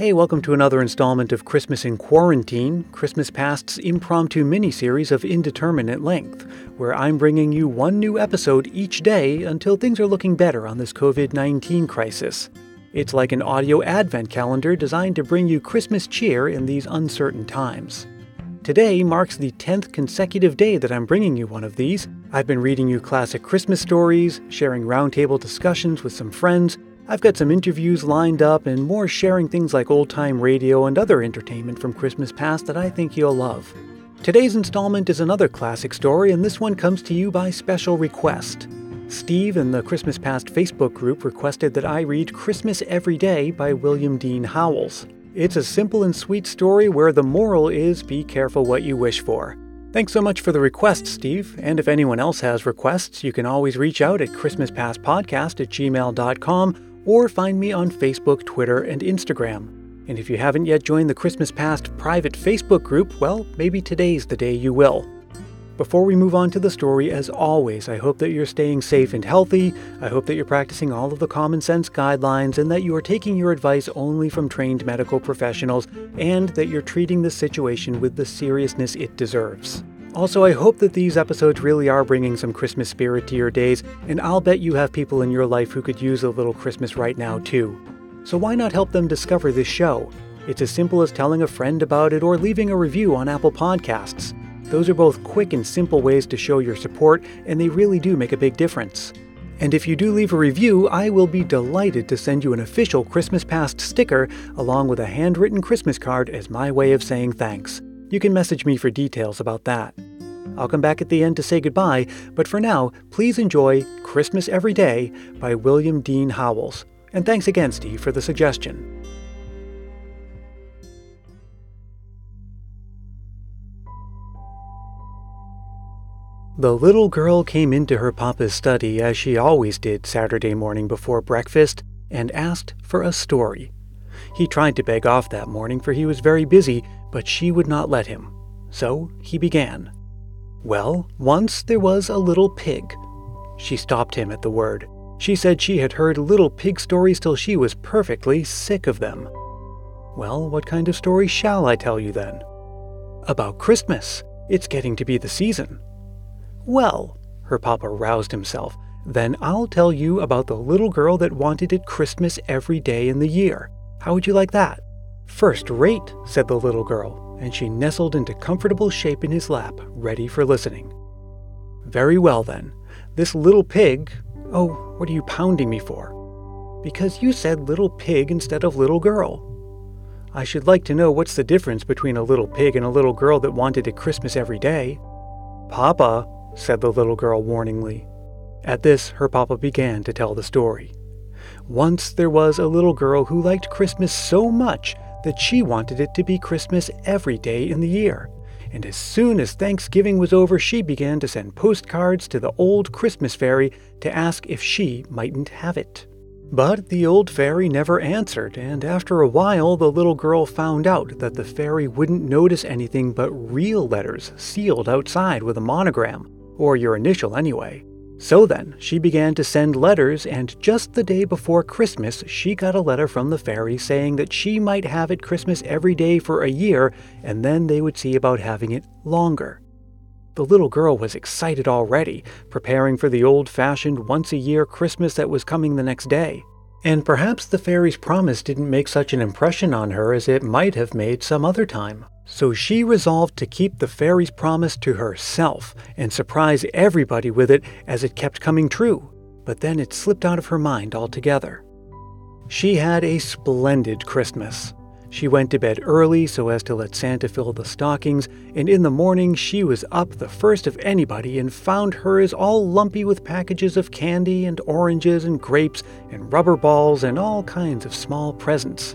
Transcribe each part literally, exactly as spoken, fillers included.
Hey, welcome to another installment of Christmas in Quarantine, Christmas Past's impromptu mini-series of indeterminate length, where I'm bringing you one new episode each day until things are looking better on this covid nineteen crisis. It's like an audio advent calendar designed to bring you Christmas cheer in these uncertain times. Today marks the tenth consecutive day that I'm bringing you one of these. I've been reading you classic Christmas stories, sharing roundtable discussions with some friends. I've got some interviews lined up and more sharing things like old-time radio and other entertainment from Christmas Past that I think you'll love. Today's installment is another classic story, and this one comes to you by special request. Steve in the Christmas Past Facebook group requested that I read Christmas Every Day by William Dean Howells. It's a simple and sweet story where the moral is be careful what you wish for. Thanks so much for the request, Steve, and if anyone else has requests, you can always reach out at christmas past podcast at gmail dot com or find me on Facebook, Twitter, and Instagram. And if you haven't yet joined the Christmas Past private Facebook group, well, maybe today's the day you will. Before we move on to the story, as always, I hope that you're staying safe and healthy. I hope that you're practicing all of the common sense guidelines and that you are taking your advice only from trained medical professionals and that you're treating this situation with the seriousness it deserves. Also, I hope that these episodes really are bringing some Christmas spirit to your days, and I'll bet you have people in your life who could use a little Christmas right now, too. So why not help them discover this show? It's as simple as telling a friend about it or leaving a review on Apple Podcasts. Those are both quick and simple ways to show your support, and they really do make a big difference. And if you do leave a review, I will be delighted to send you an official Christmas Past sticker along with a handwritten Christmas card as my way of saying thanks. You can message me for details about that. I'll come back at the end to say goodbye, but for now, please enjoy Christmas Every Day by William Dean Howells. And thanks again, Steve, for the suggestion. The little girl came into her papa's study, as she always did Saturday morning before breakfast, and asked for a story. He tried to beg off that morning, for he was very busy, but she would not let him. So he began. Well, once there was a little pig. She stopped him at the word. She said she had heard little pig stories till she was perfectly sick of them. Well, what kind of story shall I tell you then? About Christmas. It's getting to be the season. Well, her papa roused himself, then I'll tell you about the little girl that wanted it Christmas every day in the year. How would you like that? First rate, said the little girl, and she nestled into comfortable shape in his lap, ready for listening. Very well then. This little pig... Oh, what are you pounding me for? Because you said little pig instead of little girl. I should like to know what's the difference between a little pig and a little girl that wanted it Christmas every day. Papa, said the little girl warningly. At this, her papa began to tell the story. Once there was a little girl who liked Christmas so much that she wanted it to be Christmas every day in the year. And as soon as Thanksgiving was over, she began to send postcards to the old Christmas fairy to ask if she mightn't have it. But the old fairy never answered, and after a while the little girl found out that the fairy wouldn't notice anything but real letters sealed outside with a monogram, or your initial anyway. So then, she began to send letters, and just the day before Christmas, she got a letter from the fairy saying that she might have it Christmas every day for a year, and then they would see about having it longer. The little girl was excited already, preparing for the old-fashioned once-a-year Christmas that was coming the next day. And perhaps the fairy's promise didn't make such an impression on her as it might have made some other time. So she resolved to keep the fairy's promise to herself and surprise everybody with it as it kept coming true, but then it slipped out of her mind altogether. She had a splendid Christmas. She went to bed early so as to let Santa fill the stockings, and in the morning she was up the first of anybody and found hers all lumpy with packages of candy and oranges and grapes and rubber balls and all kinds of small presents.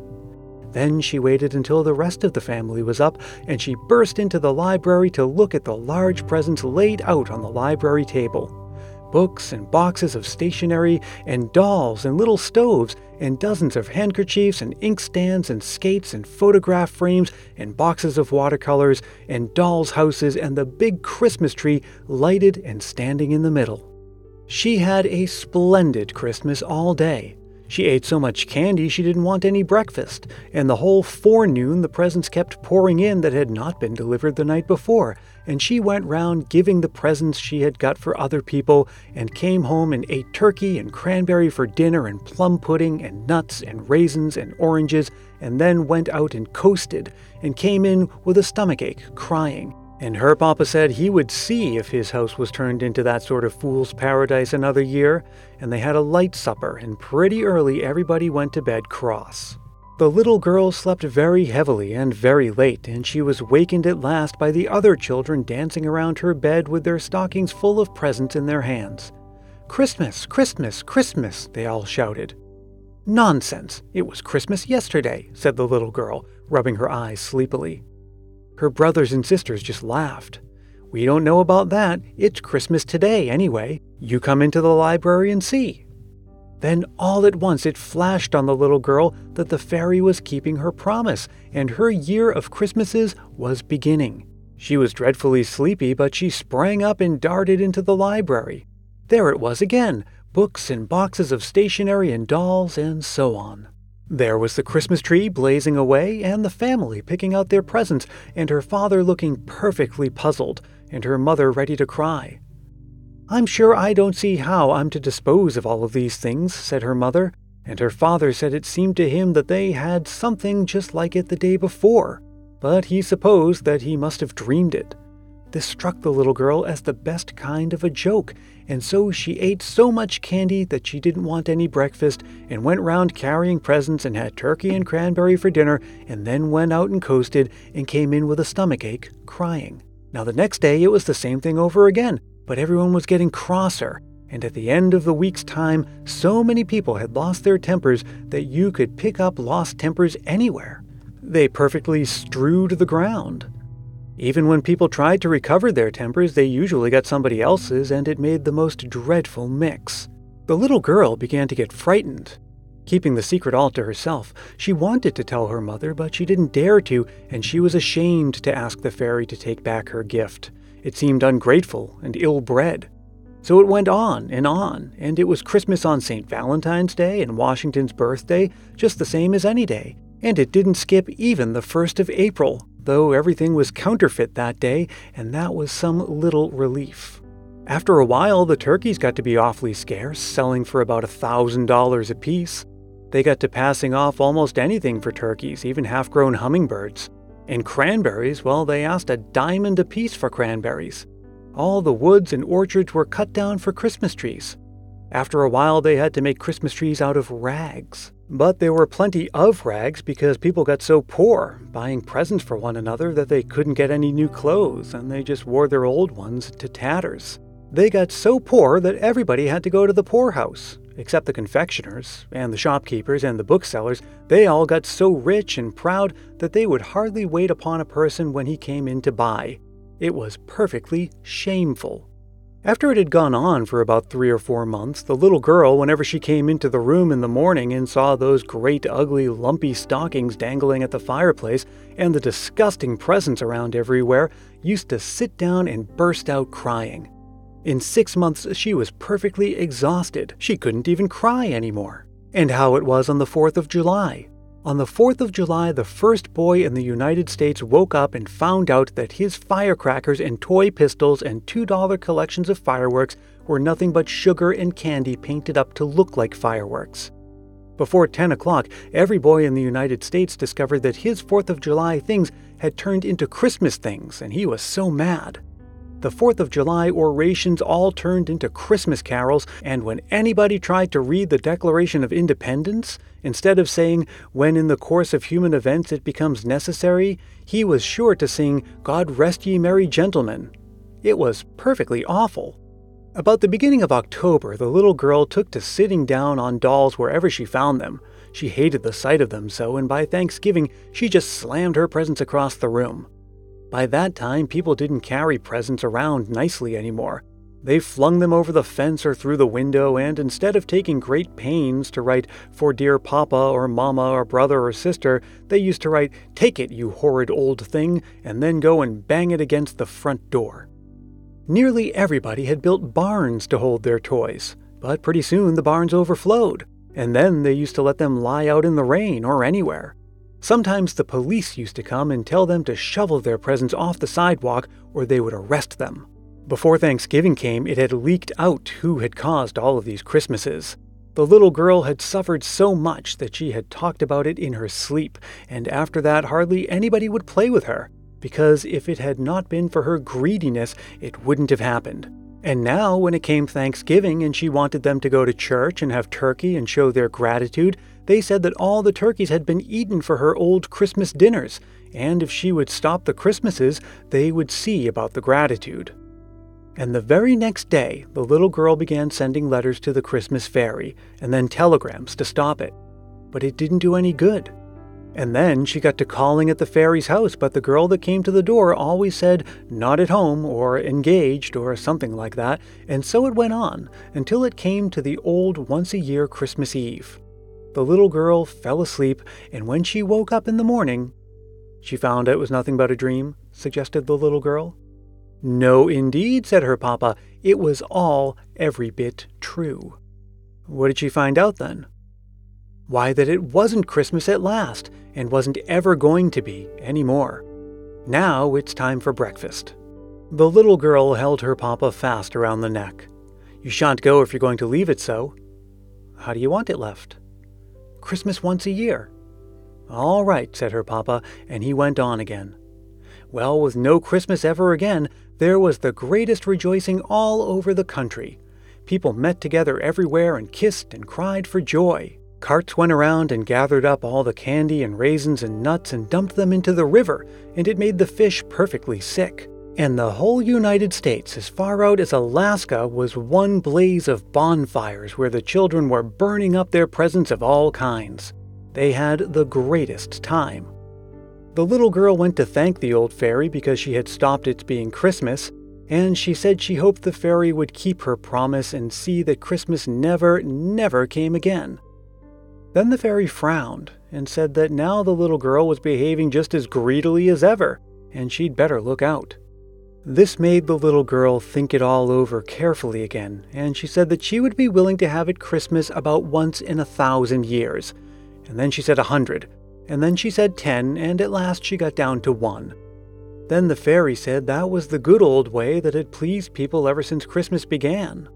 Then she waited until the rest of the family was up, and she burst into the library to look at the large presents laid out on the library table. Books and boxes of stationery, and dolls and little stoves, and dozens of handkerchiefs and inkstands and skates and photograph frames, and boxes of watercolors, and dolls' houses, and the big Christmas tree lighted and standing in the middle. She had a splendid Christmas all day. She ate so much candy she didn't want any breakfast, and the whole forenoon the presents kept pouring in that had not been delivered the night before, and she went round giving the presents she had got for other people, and came home and ate turkey and cranberry for dinner and plum pudding and nuts and raisins and oranges, and then went out and coasted, and came in with a stomachache, crying. And her papa said he would see if his house was turned into that sort of fool's paradise another year, and they had a light supper, and pretty early everybody went to bed cross. The little girl slept very heavily and very late, and she was wakened at last by the other children dancing around her bed with their stockings full of presents in their hands. "Christmas, Christmas, Christmas," they all shouted. "Nonsense, it was Christmas yesterday," said the little girl, rubbing her eyes sleepily. Her brothers and sisters just laughed. "We don't know about that. It's Christmas today, anyway. You come into the library and see." Then all at once it flashed on the little girl that the fairy was keeping her promise, and her year of Christmases was beginning. She was dreadfully sleepy, but she sprang up and darted into the library. There it was again, books and boxes of stationery and dolls and so on. There was the Christmas tree blazing away, and the family picking out their presents, and her father looking perfectly puzzled, and her mother ready to cry. "I'm sure I don't see how I'm to dispose of all of these things," said her mother, and her father said it seemed to him that they had something just like it the day before, but he supposed that he must have dreamed it. This struck the little girl as the best kind of a joke, and so she ate so much candy that she didn't want any breakfast, and went round carrying presents and had turkey and cranberry for dinner, and then went out and coasted, and came in with a stomachache, crying. Now the next day it was the same thing over again, but everyone was getting crosser, and at the end of the week's time so many people had lost their tempers that you could pick up lost tempers anywhere. They perfectly strewed the ground. Even when people tried to recover their tempers, they usually got somebody else's, and it made the most dreadful mix. The little girl began to get frightened. Keeping the secret all to herself, she wanted to tell her mother, but she didn't dare to, and she was ashamed to ask the fairy to take back her gift. It seemed ungrateful and ill-bred. So it went on and on, and it was Christmas on Saint Valentine's Day and Washington's birthday, just the same as any day. And it didn't skip even the first of April, though everything was counterfeit that day, and that was some little relief. After a while, the turkeys got to be awfully scarce, selling for about a thousand dollars apiece. They got to passing off almost anything for turkeys, even half-grown hummingbirds. And cranberries, well, they asked a diamond apiece for cranberries. All the woods and orchards were cut down for Christmas trees. After a while, they had to make Christmas trees out of rags. But there were plenty of rags because people got so poor, buying presents for one another, that they couldn't get any new clothes, and they just wore their old ones to tatters. They got so poor that everybody had to go to the poorhouse, except the confectioners, and the shopkeepers, and the booksellers. They all got so rich and proud that they would hardly wait upon a person when he came in to buy. It was perfectly shameful. After it had gone on for about three or four months, the little girl, whenever she came into the room in the morning and saw those great, ugly, lumpy stockings dangling at the fireplace and the disgusting presents around everywhere, used to sit down and burst out crying. In six months, she was perfectly exhausted. She couldn't even cry anymore. And how it was on the fourth of July. On the fourth of July, the first boy in the United States woke up and found out that his firecrackers and toy pistols and two dollar collections of fireworks were nothing but sugar and candy painted up to look like fireworks. Before ten o'clock, every boy in the United States discovered that his fourth of July things had turned into Christmas things, and he was so mad. The fourth of July orations all turned into Christmas carols, and when anybody tried to read the Declaration of Independence, instead of saying, "When in the course of human events it becomes necessary," he was sure to sing, "God rest ye merry gentlemen." It was perfectly awful. About the beginning of October, the little girl took to sitting down on dolls wherever she found them. She hated the sight of them so, and by Thanksgiving, she just slammed her presents across the room. By that time, people didn't carry presents around nicely anymore. They flung them over the fence or through the window, and instead of taking great pains to write "For dear Papa" or Mama or brother or sister, they used to write "Take it, you horrid old thing," and then go and bang it against the front door. Nearly everybody had built barns to hold their toys, but pretty soon the barns overflowed. and then they used to let them lie out in the rain or anywhere. Sometimes the police used to come and tell them to shovel their presents off the sidewalk or they would arrest them. Before Thanksgiving came, it had leaked out who had caused all of these Christmases. The little girl had suffered so much that she had talked about it in her sleep, and after that hardly anybody would play with her, because if it had not been for her greediness, it wouldn't have happened. And now, when it came Thanksgiving and she wanted them to go to church and have turkey and show their gratitude, they said that all the turkeys had been eaten for her old Christmas dinners, and if she would stop the Christmases, they would see about the gratitude. And the very next day, the little girl began sending letters to the Christmas fairy, and then telegrams to stop it. But it didn't do any good. And then she got to calling at the fairy's house, but the girl that came to the door always said, not at home, or engaged, or something like that, and so it went on, until it came to the old once-a-year Christmas Eve. The little girl fell asleep, and when she woke up in the morning, she found it was nothing but a dream, suggested the little girl. No, indeed, said her papa. It was all every bit true. What did she find out then? Why, that it wasn't Christmas at last, and wasn't ever going to be anymore. Now it's time for breakfast. The little girl held her papa fast around the neck. You shan't go if you're going to leave it so. How do you want it left? Christmas once a year. All right, said her papa, and he went on again. Well, with no Christmas ever again, there was the greatest rejoicing all over the country. People met together everywhere and kissed and cried for joy. Carts went around and gathered up all the candy and raisins and nuts and dumped them into the river, and it made the fish perfectly sick. And the whole United States, as far out as Alaska, was one blaze of bonfires where the children were burning up their presents of all kinds. They had the greatest time. The little girl went to thank the old fairy because she had stopped its being Christmas, and she said she hoped the fairy would keep her promise and see that Christmas never, never came again. Then the fairy frowned and said that now the little girl was behaving just as greedily as ever, and she'd better look out. This made the little girl think it all over carefully again, and she said that she would be willing to have it Christmas about once in a thousand years. And then she said a hundred. And then she said ten, and at last she got down to one. Then the fairy said that was the good old way that had pleased people ever since Christmas began.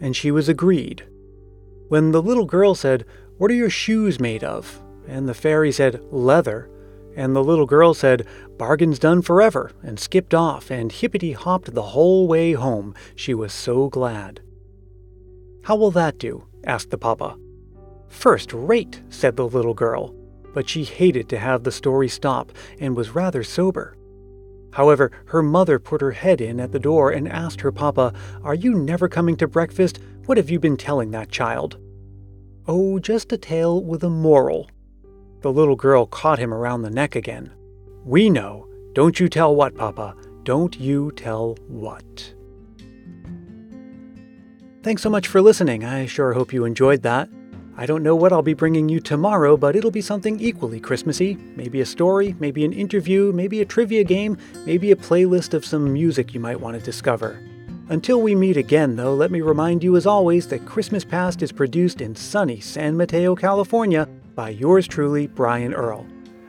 And she was agreed. When the little girl said, "What are your shoes made of?" and the fairy said, "Leather," and the little girl said, "Bargain's done forever," and skipped off and hippity-hopped the whole way home. She was so glad. "How will that do?" asked the papa. "First rate," said the little girl. But she hated to have the story stop and was rather sober. However, her mother put her head in at the door and asked her papa, "Are you never coming to breakfast? What have you been telling that child?" "Oh, just a tale with a moral." The little girl caught him around the neck again. "We know. Don't you tell what, papa? Don't you tell what?" Thanks so much for listening. I sure hope you enjoyed that. I don't know what I'll be bringing you tomorrow, but it'll be something equally Christmassy. Maybe a story, maybe an interview, maybe a trivia game, maybe a playlist of some music you might want to discover. Until we meet again, though, let me remind you as always that Christmas Past is produced in sunny San Mateo, California by yours truly, Brian Earle.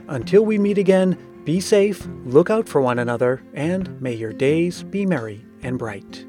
Until we meet again, be safe, look out for one another, and may your days be merry and bright.